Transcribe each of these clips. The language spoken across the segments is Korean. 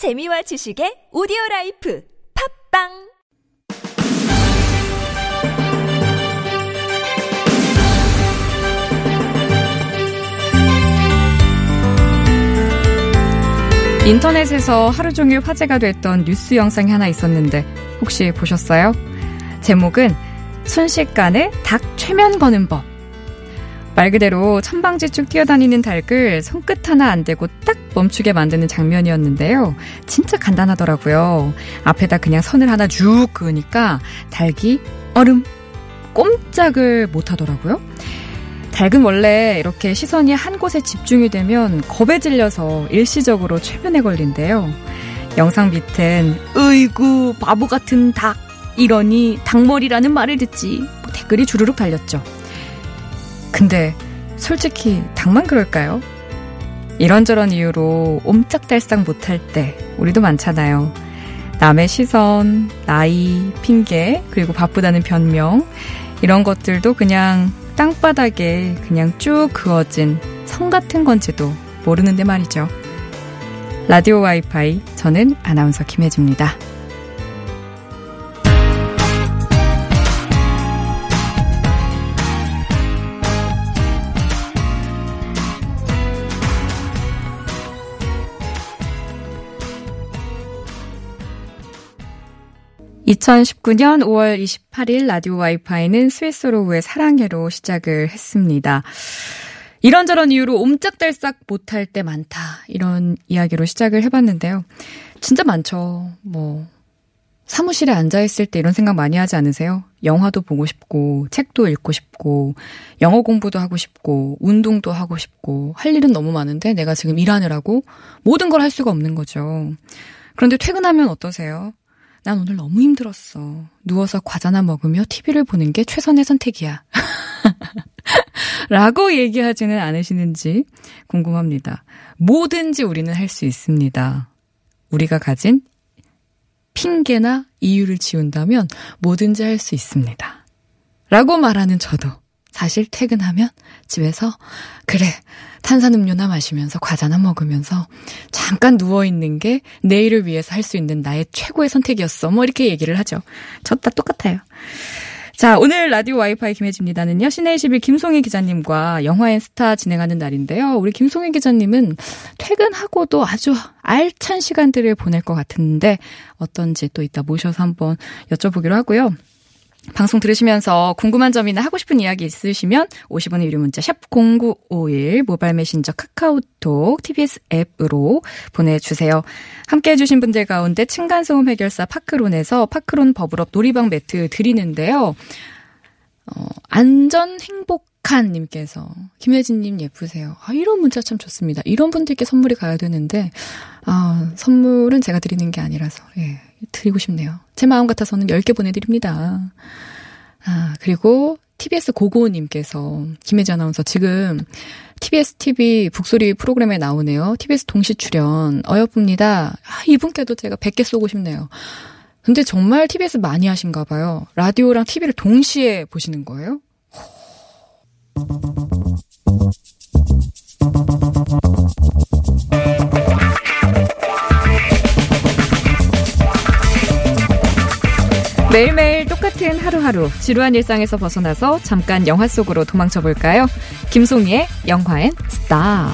재미와 지식의 오디오라이프 팟빵 인터넷에서 하루 종일 화제가 됐던 뉴스 영상이 하나 있었는데 혹시 보셨어요? 제목은 순식간에 닭 최면 거는 법. 말 그대로 천방지축 뛰어다니는 닭을 손끝 하나 안 대고 딱 멈추게 만드는 장면이었는데요. 진짜 간단하더라고요. 앞에다 그냥 선을 하나 쭉 그으니까 닭이 얼음 꼼짝을 못하더라고요. 닭은 원래 이렇게 시선이 한 곳에 집중이 되면 겁에 질려서 일시적으로 최면에 걸린대요. 영상 밑엔 으이구 바보 같은 닭 이러니 닭머리라는 말을 듣지 뭐 댓글이 주르륵 달렸죠. 근데 솔직히 닭만 그럴까요? 이런저런 이유로 옴짝달싹 못할 때 우리도 많잖아요. 남의 시선, 나이, 핑계, 그리고 바쁘다는 변명 이런 것들도 그냥 땅바닥에 그냥 쭉 그어진 성 같은 건지도 모르는데 말이죠. 라디오 와이파이, 저는 아나운서 김혜지입니다. (2019년 5월 28일) 라디오 와이파이는 스위스로우의 사랑해로 시작을 했습니다. 이런저런 이유로 옴짝달싹 못할 때 많다, 이런 이야기로 시작을 해봤는데요. 진짜 많죠. 뭐 사무실에 앉아있을 때 이런 생각 많이 하지 않으세요? 영화도 보고 싶고, 책도 읽고 싶고, 영어 공부도 하고 싶고, 운동도 하고 싶고, 할 일은 너무 많은데 내가 지금 일하느라고 모든 걸 할 수가 없는 거죠. 그런데 퇴근하면 어떠세요? 난 오늘 너무 힘들었어. 누워서 과자나 먹으며 TV를 보는 게 최선의 선택이야. 라고 얘기하지는 않으시는지 궁금합니다. 뭐든지 우리는 할 수 있습니다. 우리가 가진 핑계나 이유를 지운다면 뭐든지 할 수 있습니다. 라고 말하는 저도 사실 퇴근하면 집에서 그래, 탄산음료나 마시면서 과자나 먹으면서 잠깐 누워있는 게 내일을 위해서 할 수 있는 나의 최고의 선택이었어, 뭐 이렇게 얘기를 하죠. 저 다 똑같아요. 자, 오늘 라디오 와이파이 김혜지입니다는요, 시내 21 김송희 기자님과 영화 N 스타 진행하는 날인데요. 우리 김송희 기자님은 퇴근하고도 아주 알찬 시간들을 보낼 것 같은데 어떤지 또 이따 모셔서 한번 여쭤보기로 하고요. 방송 들으시면서 궁금한 점이나 하고 싶은 이야기 있으시면 50원의 유료 문자 샵 0951, 모바일 메신저 카카오톡, TBS 앱으로 보내주세요. 함께해 주신 분들 가운데 층간소음 해결사 파크론에서 파크론 버블업 놀이방 매트 드리는데요. 안전행복한 님께서, 김혜진님 예쁘세요. 아, 이런 문자 참 좋습니다. 이런 분들께 선물이 가야 되는데, 아, 선물은 제가 드리는 게 아니라서, 예, 드리고 싶네요. 제 마음 같아서는 10개 보내드립니다. 아, 그리고 TBS 고고님께서, 김혜지 아나운서 지금 TBS TV 북소리 프로그램에 나오네요. TBS 동시 출연 어여쁩니다. 아, 이분께도 제가 100개 쏘고 싶네요. 근데 정말 TBS 많이 하신가 봐요. 라디오랑 TV를 동시에 보시는 거예요? 매일매일 똑같은 하루하루, 지루한 일상에서 벗어나서 잠깐 영화 속으로 도망쳐볼까요? 김송희의 영화 N 스타.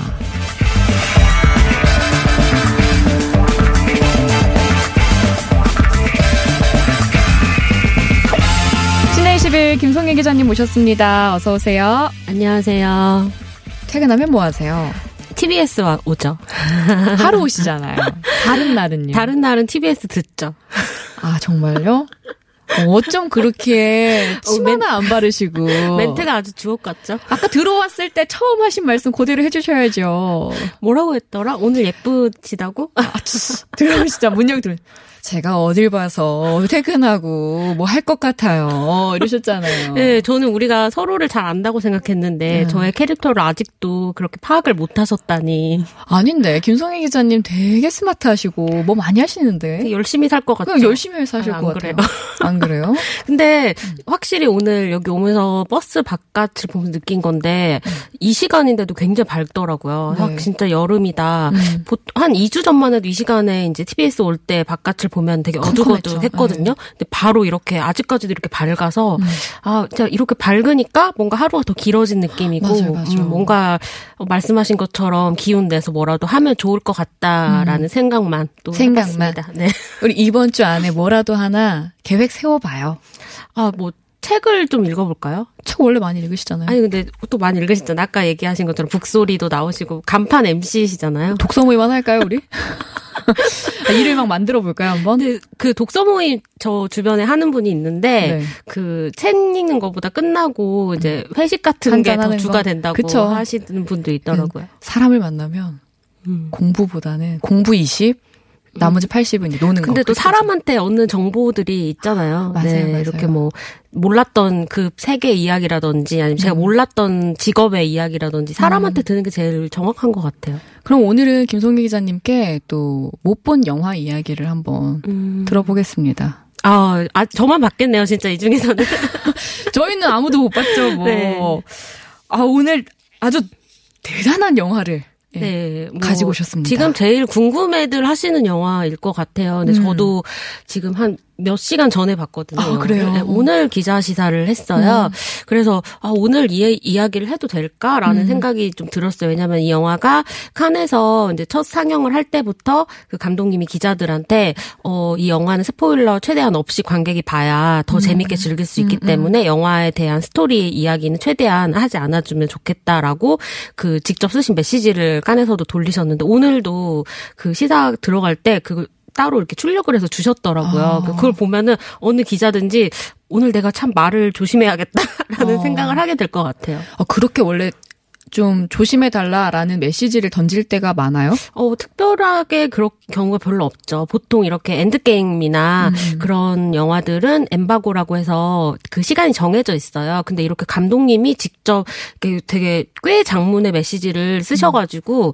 시내 21 김송희 기자님 모셨습니다. 어서 오세요. 안녕하세요. 퇴근하면 뭐 하세요? TBS 오죠. 하루 오시잖아요. 다른 날은요? 다른 날은 TBS 듣죠. 아, 정말요? 어쩜 그렇게 치마나 안 바르시고. 멘트가 아주 주옥 같죠? 아까 들어왔을 때 처음 하신 말씀 그대로 해주셔야죠. 뭐라고 했더라? 오늘 예쁘시다고? 아, 들어오시자. 문 열고 들어오시자. 제가 어딜 봐서 퇴근하고 뭐 할 것 같아요. 이러셨잖아요. 네, 저는 우리가 서로를 잘 안다고 생각했는데 저의 캐릭터를 아직도 그렇게 파악을 못 하셨다니. 아닌데 김송희 기자님 되게 스마트하시고 뭐 많이 하시는데. 열심히 살 것 같아요. 열심히 사실 것 같아요. 그래요. 안 그래요? 근데 확실히 오늘 여기 오면서 버스 바깥을 보면서 느낀 건데 이 시간인데도 굉장히 밝더라고요. 네. 진짜 여름이다. 한 2주 전만 해도 이 시간에 이제 TBS 올 때 바깥을 보면 되게 어둑어둑했거든요. 네. 근데 바로 이렇게 아직까지도 이렇게 밝아서 아, 진짜 이렇게 밝으니까 뭔가 하루가 더 길어진 느낌이고 맞아요, 맞아요. 뭔가 말씀하신 것처럼 기운 내서 뭐라도 하면 좋을 것 같다라는 생각만 또 해봤습니다. 네. 우리 이번 주 안에 뭐라도 하나 계획 세워봐요. 아, 뭐 책을 좀 읽어볼까요? 책 원래 많이 읽으시잖아요. 아니 근데 또 많이 읽으시잖아요. 아까 얘기하신 것처럼 북소리도 나오시고 간판 MC시잖아요. 독서 모임만 할까요 우리? 아, 일을 막 만들어 볼까요 한번? 네, 그 독서 모임 저 주변에 하는 분이 있는데 네. 그 책 읽는 거보다 끝나고 이제 회식 같은 게 더 주가 된다고 그쵸. 하시는 분도 있더라고요. 사람을 만나면 공부보다는 공부 20 나머지 80은 이제 노는 거. 근데 또 사람한테 얻는 정보들이 있잖아요. 맞아요, 네, 맞아요. 이렇게 뭐 몰랐던 그 세계의 이야기라든지 아니면 제가 몰랐던 직업의 이야기라든지 사람한테 드는 게 제일 정확한 것 같아요. 그럼 오늘은 김송희 기자님께 또 못 본 영화 이야기를 한번 들어보겠습니다. 아, 저만 봤겠네요, 진짜 이 중에서는. 저희는 아무도 못 봤죠, 뭐. 네. 아, 오늘 아주 대단한 영화를. 네, 뭐 가지고 오셨습니다. 지금 제일 궁금해들 하시는 영화일 것 같아요. 근데 저도 지금 한 몇 시간 전에 봤거든요. 아, 그래요? 네, 오늘 기자 시사를 했어요. 그래서 아, 오늘 이 이야기를 해도 될까라는 생각이 좀 들었어요. 왜냐하면 이 영화가 칸에서 이제 첫 상영을 할 때부터 그 감독님이 기자들한테 이 영화는 스포일러 최대한 없이 관객이 봐야 더 재밌게 즐길 수 있기 때문에 영화에 대한 스토리 이야기는 최대한 하지 않아주면 좋겠다라고 그 직접 쓰신 메시지를 칸에서도 돌리셨는데 오늘도 그 시사 들어갈 때 그 따로 이렇게 출력을 해서 주셨더라고요. 그걸 보면은 어느 기자든지 오늘 내가 참 말을 조심해야겠다라는 생각을 하게 될 것 같아요. 그렇게 원래 좀 조심해달라라는 메시지를 던질 때가 많아요? 특별하게 그런 경우가 별로 없죠. 보통 이렇게 엔드게임이나 그런 영화들은 엠바고라고 해서 그 시간이 정해져 있어요. 근데 이렇게 감독님이 직접 되게 꽤 장문의 메시지를 쓰셔가지고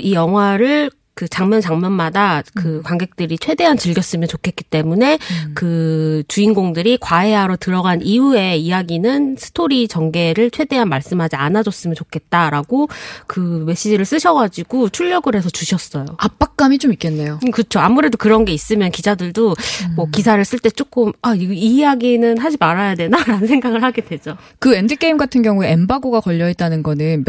이 영화를 그 장면마다 그 관객들이 최대한 즐겼으면 좋겠기 때문에 그 주인공들이 과외하러 들어간 이후에 이야기는 스토리 전개를 최대한 말씀하지 않아줬으면 좋겠다라고 그 메시지를 쓰셔가지고 출력을 해서 주셨어요. 압박감이 좀 있겠네요. 그렇죠. 아무래도 그런 게 있으면 기자들도 뭐 기사를 쓸 때 조금 아, 이 이야기는 하지 말아야 되나라는 생각을 하게 되죠. 그 엔드게임 같은 경우에 엠바고가 걸려있다는 거는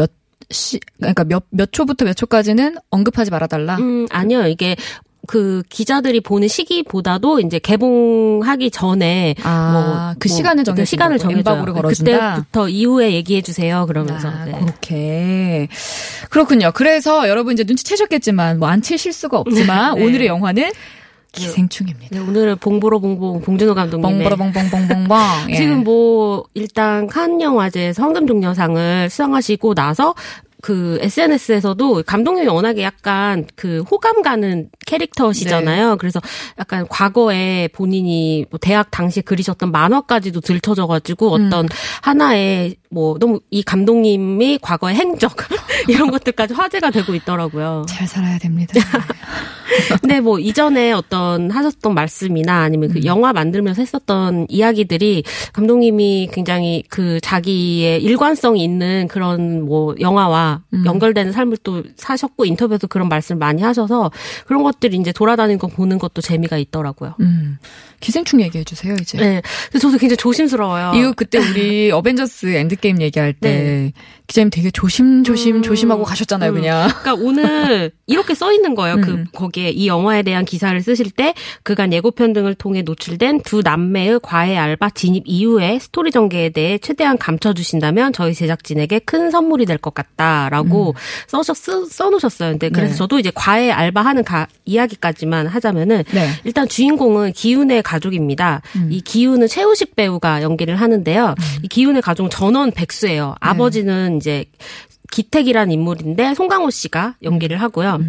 그러니까 몇 초부터 몇 초까지는 언급하지 말아달라? 아니요. 이게 그 기자들이 보는 시기보다도 이제 개봉하기 전에 그 시간을 정해서 시간을 정해줘요. 그때부터 이후에 얘기해 주세요. 그러면서 그렇게 그렇군요. 그래서 여러분 이제 눈치채셨겠지만 뭐 안 채실 수가 없지만 네. 오늘의 영화는. 기생충입니다. 네, 오늘은 봉보로봉봉 봉준호 감독님의 봉보로봉봉봉봉봉 예. 지금 뭐 일단 칸 영화제에서 황금종려상을 수상하시고 나서 그 SNS에서도 감독님이 워낙에 약간 그 호감 가는 캐릭터시잖아요. 네. 그래서 약간 과거에 본인이 뭐 대학 당시에 그리셨던 만화까지도 들춰져가지고 어떤 하나의 뭐 너무 이 감독님이 과거의 행적 이런 것들까지 화제가 되고 있더라고요. 잘 살아야 됩니다. 근데 뭐 이전에 어떤 하셨던 말씀이나 아니면 그 영화 만들면서 했었던 이야기들이 감독님이 굉장히 그 자기의 일관성이 있는 그런 뭐 영화와 연결되는 삶을 또 사셨고 인터뷰에서 그런 말씀을 많이 하셔서 그런 것들이 이제 돌아다니는 거 보는 것도 재미가 있더라고요. 기생충 얘기해 주세요 이제. 네, 저도 굉장히 조심스러워요. 이거 그때 우리 어벤져스 엔드게임 얘기할 때 네. 기자님 되게 조심하고 가셨잖아요, 그냥. 그러니까 오늘 이렇게 써 있는 거예요. 그 거기에 이 영화에 대한 기사를 쓰실 때 그간 예고편 등을 통해 노출된 두 남매의 과외 알바 진입 이후에 스토리 전개에 대해 최대한 감춰주신다면 저희 제작진에게 큰 선물이 될 것 같다라고 써놓으셨어요. 근데 그래서 네. 저도 이제 과외 알바하는 이야기까지만 하자면은 네. 일단 주인공은 기훈의 가족입니다. 이 기훈은 최우식 배우가 연기를 하는데요. 이 기훈의 가족은 전원 백수예요. 네. 아버지는 이제 기택이란 인물인데 송강호 씨가 연기를 하고요.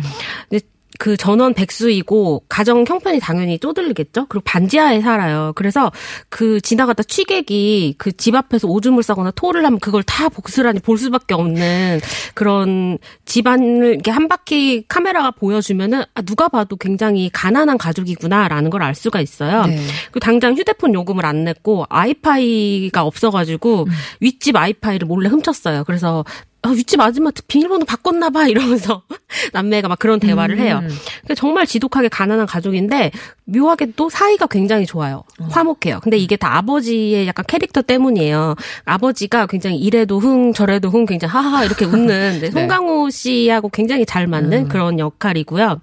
그 전원 백수이고 가정 형편이 당연히 쪼들리겠죠. 그리고 반지하에 살아요. 그래서 그 지나가다 취객이 그 집 앞에서 오줌을 싸거나 토를 하면 그걸 다 복스란히 볼 수밖에 없는 그런 집안을 이렇게 한 바퀴 카메라가 보여주면은 아, 누가 봐도 굉장히 가난한 가족이구나라는 걸 알 수가 있어요. 네. 그리고 당장 휴대폰 요금을 안 냈고 와이파이가 없어가지고 윗집 와이파이를 몰래 훔쳤어요. 그래서 아, 윗집 아줌마 비밀번호 바꿨나 봐 이러면서 남매가 막 그런 대화를 해요. 그러니까 정말 지독하게 가난한 가족인데 묘하게 또 사이가 굉장히 좋아요. 화목해요. 근데 이게 다 아버지의 약간 캐릭터 때문이에요. 아버지가 굉장히 이래도 흥 저래도 흥 굉장히 하하 이렇게 웃는 네. 송강호 씨하고 굉장히 잘 맞는 그런 역할이고요.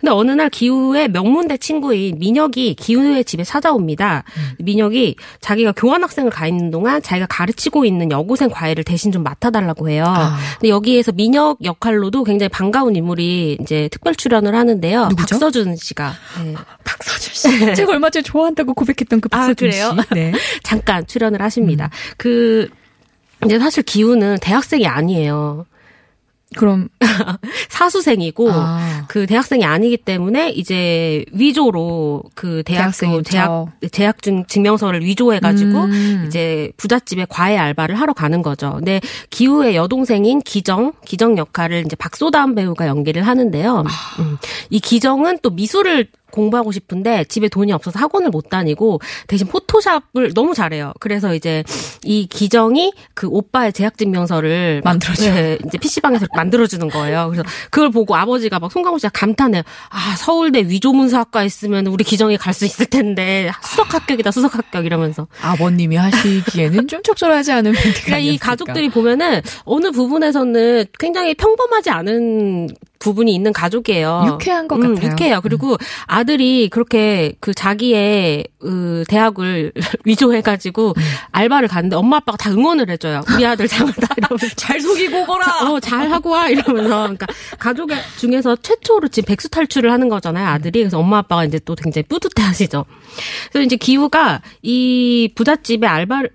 근데 어느 날 기우의 명문대 친구인 민혁이 기우의 집에 찾아옵니다. 민혁이 자기가 교환학생을 가 있는 동안 자기가 가르치고 있는 여고생 과외를 대신 좀 맡아달라고 해요. 아. 근데 여기에서 민혁 역할로도 굉장히 반가운 인물이 이제 특별 출연을 하는데요. 누구죠? 박서준 씨가. 네. 박서준 씨. 제가 얼마 전에 좋아한다고 고백했던 그 박서준 씨. 그래요? 네. 잠깐 출연을 하십니다. 그 이제 사실 기우는 대학생이 아니에요. 그럼 사수생이고 아. 그 대학생이 아니기 때문에 이제 위조로 그 대학교 재학 증명서를 위조해가지고 이제 부잣집에 과외 알바를 하러 가는 거죠. 근데 기우의 여동생인 기정 역할을 이제 박소담 배우가 연기를 하는데요. 아. 이 기정은 또 미술을 공부하고 싶은데 집에 돈이 없어서 학원을 못 다니고 대신 포토샵을 너무 잘해요. 그래서 이제 이 기정이 그 오빠의 재학증명서를 만들어줘. 네, 이제 PC방에서 만들어주는 거예요. 그래서 그걸 보고 아버지가 막 송강호 씨가 감탄해요. 아, 서울대 위조문서학과에 있으면 우리 기정이 갈 수 있을 텐데 수석합격이다 수석합격 이러면서. 아버님이 하시기에는 좀 적절하지 않은 멘트가 아니었을까. 이 가족들이 보면은 어느 부분에서는 굉장히 평범하지 않은 부분이 있는 가족이에요. 유쾌한 것 같아요. 유쾌해요. 그리고 아들이 그렇게 그 자기의 대학을 위조해가지고 알바를 갔는데 엄마 아빠가 다 응원을 해줘요. 우리 아들 잘한다. 잘 속이고 오거라. 잘하고 와 이러면서. 그러니까 가족 중에서 최초로 지금 백수 탈출을 하는 거잖아요. 아들이. 그래서 엄마 아빠가 이제 또 굉장히 뿌듯해하시죠. 그래서 이제 기우가 이 부잣집에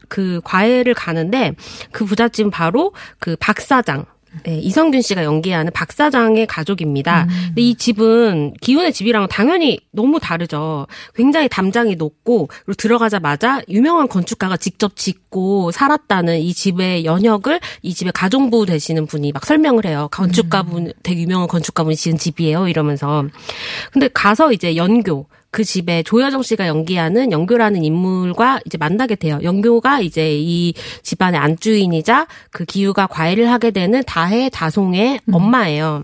그 과외를 가는데 그 부잣집은 바로 그 박사장. 네, 이선균 씨가 연기하는 박 사장의 가족입니다. 근데 이 집은 기훈의 집이랑은 당연히 너무 다르죠. 굉장히 담장이 높고 그리고 들어가자마자 유명한 건축가가 직접 짓고 살았다는 이 집의 연혁을 이 집의 가정부 되시는 분이 막 설명을 해요. 건축가분 되게 유명한 건축가분이 지은 집이에요 이러면서. 근데 가서 이제 연교 그 집에 조여정 씨가 연기하는 영교라는 인물과 이제 만나게 돼요. 영교가 이제 이 집안의 안주인이자 그 기우가 과외를 하게 되는 다혜 다송의 엄마예요.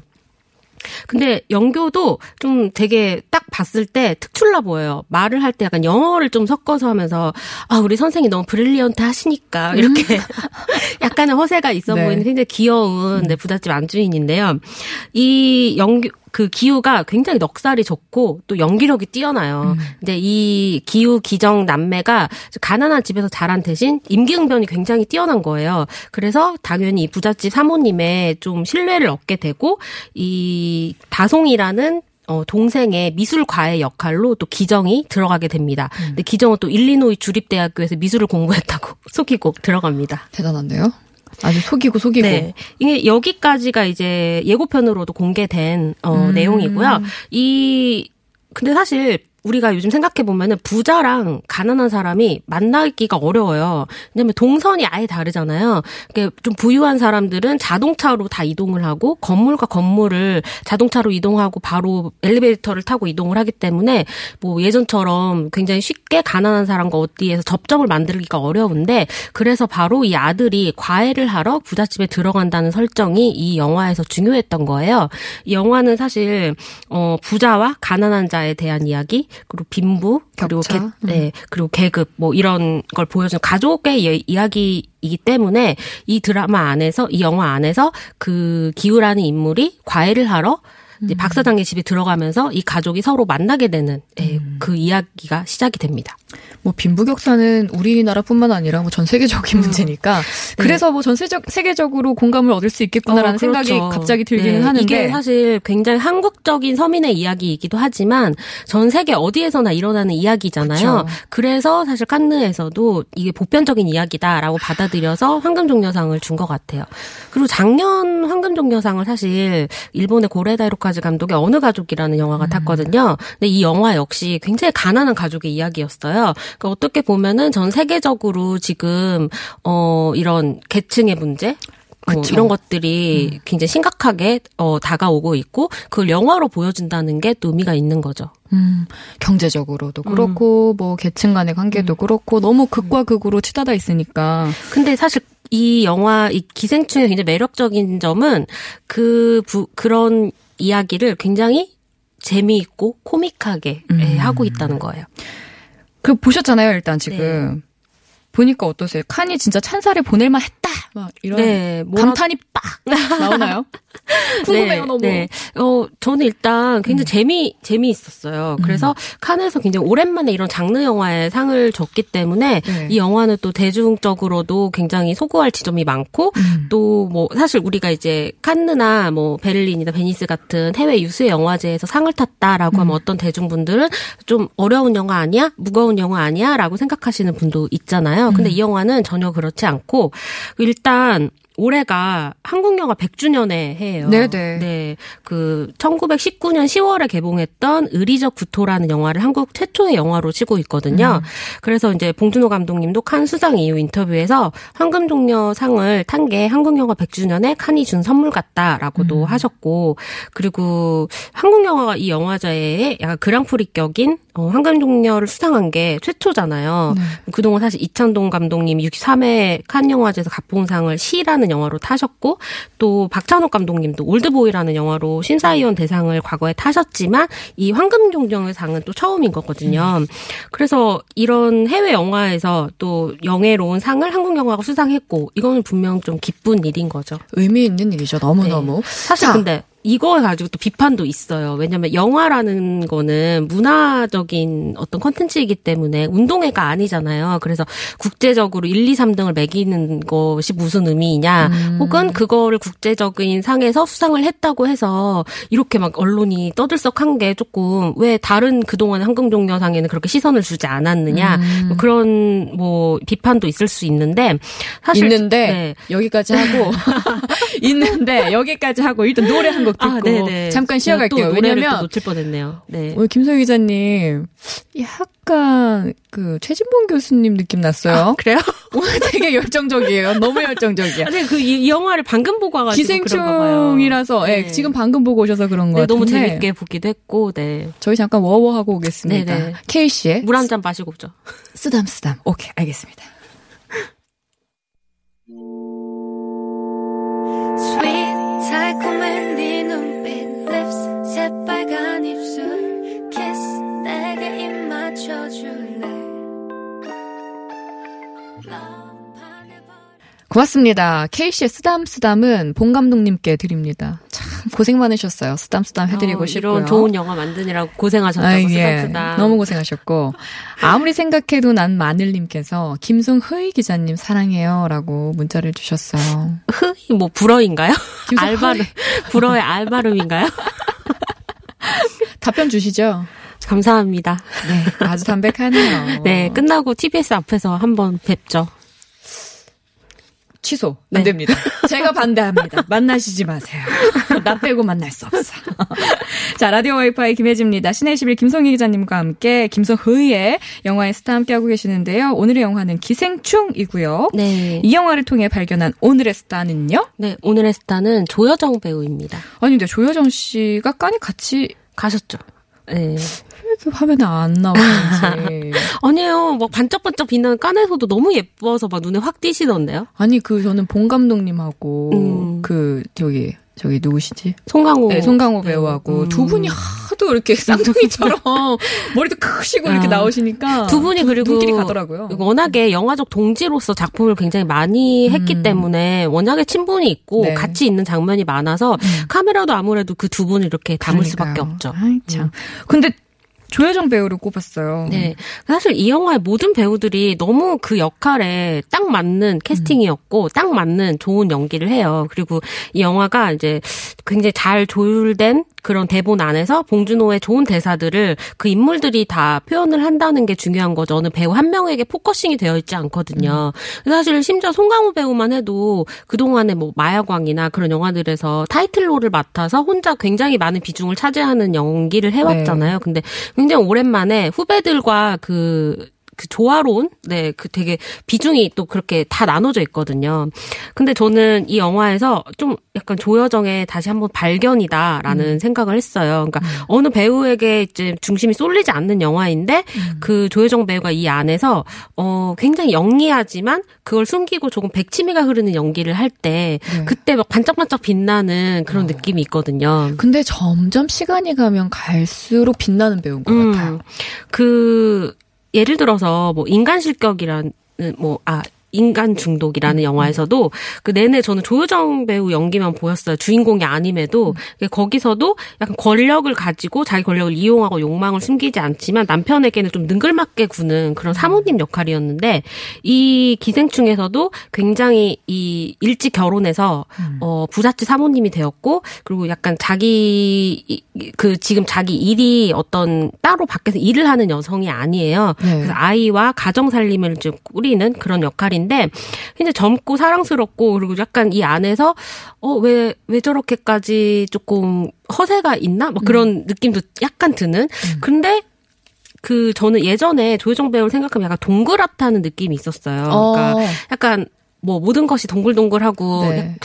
근데 영교도 좀 되게 딱 봤을 때 특출나 보여요. 말을 할 때 약간 영어를 좀 섞어서 하면서 아 우리 선생님 너무 브릴리언트 하시니까 이렇게 약간의 허세가 있어 보이는 굉장히 귀여운 부잣집 안주인인데요. 이 영교 그 기우가 굉장히 넉살이 좋고 또 연기력이 뛰어나요. 근데 이 기우 기정 남매가 가난한 집에서 자란 대신 임기응변이 굉장히 뛰어난 거예요. 그래서 당연히 이 부잣집 사모님의 좀 신뢰를 얻게 되고 이 다송이라는 동생의 미술과의 역할로 또 기정이 들어가게 됩니다. 근데 기정은 또 일리노이 주립대학교에서 미술을 공부했다고 속이고 들어갑니다. 대단한데요? 아주 속이고. 네. 이게 여기까지가 이제 예고편으로도 공개된 내용이고요. 근데 사실 우리가 요즘 생각해보면은 부자랑 가난한 사람이 만나기가 어려워요. 왜냐면 동선이 아예 다르잖아요. 좀 부유한 사람들은 자동차로 다 이동을 하고 건물과 건물을 자동차로 이동하고 바로 엘리베이터를 타고 이동을 하기 때문에 뭐 예전처럼 굉장히 쉽게 가난한 사람과 어디에서 접점을 만들기가 어려운데 그래서 바로 이 아들이 과외를 하러 부잣집에 들어간다는 설정이 이 영화에서 중요했던 거예요. 이 영화는 사실 부자와 가난한 자에 대한 이야기 그리고 빈부 그리고 그리고 계급 뭐 이런 걸 보여주는 가족의 이야기이기 때문에 이 드라마 안에서 이 영화 안에서 그 기우라는 인물이 과외를 하러 이제 박 사장의 집에 들어가면서 이 가족이 서로 만나게 되는 그 이야기가 시작이 됩니다. 뭐 빈부격차는 우리나라뿐만 아니라 뭐 전 세계적인 문제니까 네. 그래서 뭐 전 세계적으로 공감을 얻을 수 있겠구나라는 그렇죠. 생각이 갑자기 들기는 하는데 이게 사실 굉장히 한국적인 서민의 이야기이기도 하지만 전 세계 어디에서나 일어나는 이야기잖아요. 그렇죠. 그래서 사실 칸느에서도 이게 보편적인 이야기다라고 받아들여서 황금종려상을 준 것 같아요. 그리고 작년 황금종려상을 사실 일본의 고레다이로 감독의 어느 가족이라는 영화가 탔거든요. 근데 이 영화 역시 굉장히 가난한 가족의 이야기였어요. 그러니까 어떻게 보면은 전 세계적으로 지금 이런 계층의 문제 이런 것들이 굉장히 심각하게 다가오고 있고 그걸 영화로 보여준다는 게 또 의미가 있는 거죠. 경제적으로도 그렇고 뭐 계층 간의 관계도 그렇고 너무 극과 극으로 치닫아 있으니까. 근데 사실 이 영화 이 기생충의 굉장히 매력적인 점은 그런 이야기를 굉장히 재미있고 코믹하게 하고 있다는 거예요. 그 보셨잖아요, 일단 지금. 네. 보니까 어떠세요? 칸이 진짜 찬사를 보낼만 했다. 막 이런 네, 감탄이 빡 나오나요? 궁금해요, 네, 너무. 네. 저는 일단 굉장히 재미있었어요. 그래서 칸에서 굉장히 오랜만에 이런 장르 영화에 상을 줬기 때문에 이 영화는 또 대중적으로도 굉장히 소구할 지점이 많고 또 뭐 사실 우리가 이제 칸느나 뭐 베를린이나 베니스 같은 해외 유수의 영화제에서 상을 탔다라고 하면 어떤 대중분들은 좀 어려운 영화 아니야? 무거운 영화 아니야? 라고 생각하시는 분도 있잖아요. 근데 이 영화는 전혀 그렇지 않고 일단 올해가 한국 영화 100주년의 해예요. 네네. 네, 그 1919년 10월에 개봉했던 의리적 구토라는 영화를 한국 최초의 영화로 치고 있거든요. 그래서 이제 봉준호 감독님도 칸 수상 이후 인터뷰에서 황금종려상을 탄 게 한국 영화 100주년에 칸이 준 선물 같다라고도 하셨고, 그리고 한국 영화가 이 영화제의 약간 그랑프리격인 황금종려를 수상한 게 최초잖아요. 그동안 사실 이창동 감독님이 63회 칸 영화제에서 갑봉상을 시라는 영화로 타셨고 또 박찬욱 감독님도 올드보이라는 영화로 심사위원 대상을 과거에 타셨지만 이 황금종려상은 또 처음인 거거든요. 그래서 이런 해외 영화에서 또 영예로운 상을 한국 영화가 수상했고 이거는 분명 좀 기쁜 일인 거죠. 의미 있는 일이죠. 너무너무. 네. 사실 근데 이거 가지고 또 비판도 있어요. 왜냐면 영화라는 거는 문화적인 어떤 콘텐츠이기 때문에 운동회가 아니잖아요. 그래서 국제적으로 1, 2, 3등을 매기는 것이 무슨 의미이냐. 혹은 그거를 국제적인 상에서 수상을 했다고 해서 이렇게 막 언론이 떠들썩한 게 조금 왜 다른 그동안 황금종려상에는 그렇게 시선을 주지 않았느냐. 뭐 그런 뭐 비판도 있을 수 있는데. 사실 있는데 네. 여기까지 하고 있는데 여기까지 하고 일단 노래 한 곡 듣고 잠깐 쉬어갈게요. 왜냐면 놓칠 뻔했네요. 네. 오늘 김송희 기자님 약간 그 최진봉 교수님 느낌 났어요. 아, 그래요? 오늘 되게 열정적이에요. 너무 열정적이야. 아니 그 이 영화를 방금 보고 와가지고 기생충이라서 네. 네, 지금 방금 보고 오셔서 그런 거 네, 같은데 너무 재밌게 보기도 했고. 네. 저희 잠깐 워워하고 오겠습니다. 네네. K 씨의 물 한 잔 마시고 오죠. 쓰담쓰담. 오케이 알겠습니다. 달콤한 네 눈빛 lips 새빨간 입술 kiss 내게 입 맞춰줄래 고맙습니다. K씨의 쓰담쓰담은 봉 감독님께 드립니다. 참 고생 많으셨어요. 쓰담쓰담 해드리고 싶고요. 이런 좋은 영화 만드느라고 고생하셨다고. 아, 예. 쓰담쓰담 너무 고생하셨고 아무리 생각해도 난 마늘님께서 김송희 기자님 사랑해요 라고 문자를 주셨어요. 흐이 뭐 불어인가요? 알바름 불어의 알바름인가요? 답변 주시죠. 감사합니다. 네, 아주 담백하네요. 네, 끝나고 TBS 앞에서 한번 뵙죠. 취소. 안 됩니다. 제가 반대합니다. 만나시지 마세요. 나 빼고 만날 수 없어. 자, 라디오 와이파이 김혜지입니다. 신의 10일 김송희 기자님과 함께 김송희의 영화 N 스타 함께하고 계시는데요. 오늘의 영화는 기생충이고요. 네. 이 영화를 통해 발견한 오늘의 스타는요? 네, 오늘의 스타는 조여정 배우입니다. 아니, 근데 조여정 씨가 깐이 같이 가셨죠. 네. 왜 화면에 안 나오는지. 아니에요. 막 반짝반짝 빛나는 깐에서도 너무 예뻐서 막 눈에 확 띄시던데요? 아니, 저는 봉 감독님하고, 저기 누구시지? 송강호. 네, 송강호 배우하고 두 분이 하도 이렇게 쌍둥이처럼 머리도 크시고 이렇게 나오시니까 두 분이 그리고 눈길이 가더라고요. 워낙에 영화적 동지로서 작품을 굉장히 많이 했기 때문에 워낙에 친분이 있고 네. 같이 있는 장면이 많아서 카메라도 아무래도 그 두 분을 이렇게 담을 그러니까요. 수밖에 없죠. 아이 참. 근데 조여정 배우를 꼽았어요. 네, 사실 이 영화의 모든 배우들이 너무 그 역할에 딱 맞는 캐스팅이었고 딱 맞는 좋은 연기를 해요. 그리고 이 영화가 이제 굉장히 잘 조율된 그런 대본 안에서 봉준호의 좋은 대사들을 그 인물들이 다 표현을 한다는 게 중요한 거죠. 어느 배우 한 명에게 포커싱이 되어 있지 않거든요. 사실 심지어 송강호 배우만 해도 그동안에 뭐 마야광이나 그런 영화들에서 타이틀로를 맡아서 혼자 굉장히 많은 비중을 차지하는 연기를 해왔잖아요. 네. 근데 굉장히 오랜만에 후배들과 그 조화로운, 네, 그 되게 비중이 또 그렇게 다 나눠져 있거든요. 근데 저는 이 영화에서 좀 약간 조여정의 다시 한번 발견이다라는 생각을 했어요. 그러니까 어느 배우에게 이제 중심이 쏠리지 않는 영화인데 그 조여정 배우가 이 안에서 굉장히 영리하지만 그걸 숨기고 조금 백치미가 흐르는 연기를 할 때 그때 막 반짝반짝 빛나는 그런 느낌이 있거든요. 근데 점점 시간이 가면 갈수록 빛나는 배우인 것 같아요. 예를 들어서 뭐 인간 중독이라는 영화에서도 그 내내 저는 조여정 배우 연기만 보였어요. 주인공이 아님에도 거기서도 약간 권력을 가지고 자기 권력을 이용하고 욕망을 숨기지 않지만 남편에게는 좀 능글맞게 구는 그런 사모님 역할이었는데 이 기생충에서도 굉장히 이 일찍 결혼해서 부잣집 사모님이 되었고 그리고 약간 자기 그 지금 자기 일이 어떤 따로 밖에서 일을 하는 여성이 아니에요. 네. 그래서 아이와 가정 살림을 좀 꾸리는 그런 역할인데. 근데 굉장히 젊고 사랑스럽고 그리고 약간 이 안에서 왜 저렇게까지 조금 허세가 있나? 막 그런 느낌도 약간 드는. 근데 그 저는 예전에 조여정 배우를 생각하면 약간 동그랗다는 느낌이 있었어요. 그러니까 약간 뭐 모든 것이 동글동글하고 네.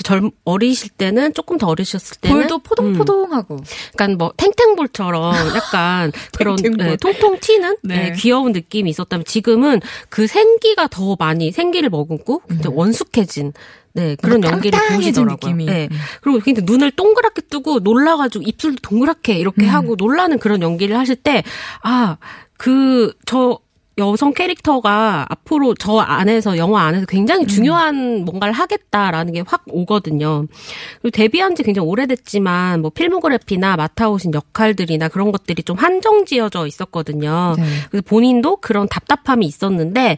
어리실 때는 조금 더 어리셨을 때는 볼도 포동포동하고 약간 뭐 탱탱볼처럼 약간 그런 네, 통통 튀는 네. 네, 귀여운 느낌이 있었다면 지금은 그 생기가 더 많이 생기를 머금고 원숙해진 네 그런 연기를 보시더라고요. 네 그리고 굉장히 눈을 동그랗게 뜨고 놀라가지고 입술도 동그랗게 이렇게 하고 놀라는 그런 연기를 하실 때 여성 캐릭터가 앞으로 저 안에서 영화 안에서 굉장히 중요한 뭔가를 하겠다라는 게 확 오거든요. 그리고 데뷔한 지 굉장히 오래됐지만 뭐 필모그래피나 맡아오신 역할들이나 그런 것들이 좀 한정지어져 있었거든요. 네. 그래서 본인도 그런 답답함이 있었는데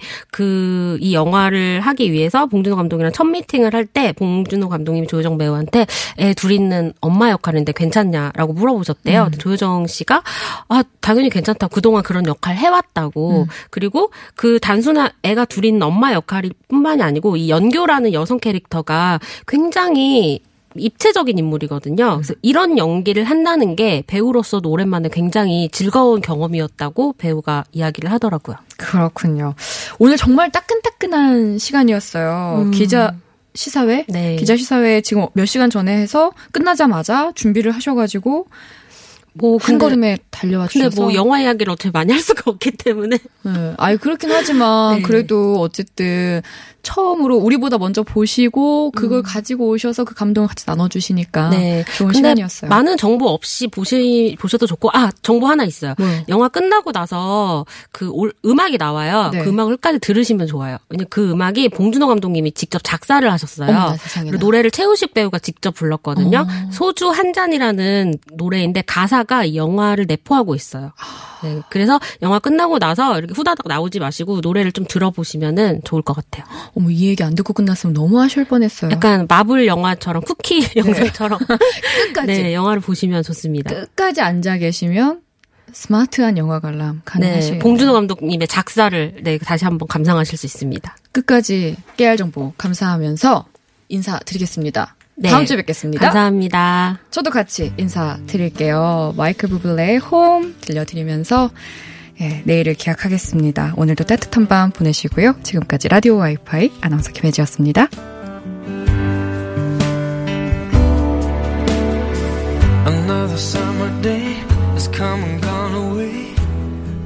이 영화를 하기 위해서 봉준호 감독이랑 첫 미팅을 할 때 봉준호 감독님이 조여정 배우한테 애 둘 있는 엄마 역할인데 괜찮냐라고 물어보셨대요. 조여정 씨가 당연히 괜찮다. 그동안 그런 역할 해왔다고. 그리고 그 단순한 애가 둘 있는 엄마 역할이 뿐만이 아니고 이 연교라는 여성 캐릭터가 굉장히 입체적인 인물이거든요. 그래서 이런 연기를 한다는 게 배우로서도 오랜만에 굉장히 즐거운 경험이었다고 배우가 이야기를 하더라고요. 그렇군요. 오늘 정말 따끈따끈한 시간이었어요. 기자시사회? 네. 기자시사회 지금 몇 시간 전에 해서 끝나자마자 준비를 하셔가지고 한 걸음에 달려와 주셔서. 근데 영화 이야기를 어떻게 많이 할 수가 없기 때문에. 네. 그렇긴 하지만, 네. 그래도 어쨌든, 처음으로 우리보다 먼저 보시고, 그걸 가지고 오셔서 그 감동을 같이 나눠주시니까. 네. 좋은 시간이었어요. 많은 정보 없이 보셔도 좋고, 정보 하나 있어요. 네. 영화 끝나고 나서, 음악이 나와요. 네. 그 음악을 끝까지 들으시면 좋아요. 왜냐면 그 음악이 봉준호 감독님이 직접 작사를 하셨어요. 어머나, 그리고 노래를 최우식 배우가 직접 불렀거든요. 소주 한 잔이라는 노래인데, 가사 이 영화를 내포하고 있어요. 네, 그래서 영화 끝나고 나서 이렇게 후다닥 나오지 마시고 노래를 좀 들어보시면은 좋을 것 같아요. 어머, 이 얘기 안 듣고 끝났으면 너무 아쉬울 뻔했어요. 약간 마블 영화처럼 쿠키 네. 영상처럼 끝까지 네, 영화를 보시면 좋습니다. 끝까지 앉아 계시면 스마트한 영화 관람 가능하시죠. 네, 봉준호 감독님의 작사를 네, 다시 한번 감상하실 수 있습니다. 끝까지 깨알 정보 감사하면서 인사드리겠습니다. 네. 다음 주에 뵙겠습니다. 감사합니다. 저도 같이 인사드릴게요. 마이클 부블레의 홈 들려드리면서 내일을 기약하겠습니다. 오늘도 따뜻한 밤 보내시고요. 지금까지 라디오 와이파이 아나운서 김혜지였습니다. Another summer day has come and gone away.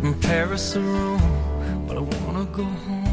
From Paris and Rome, but I wanna go home.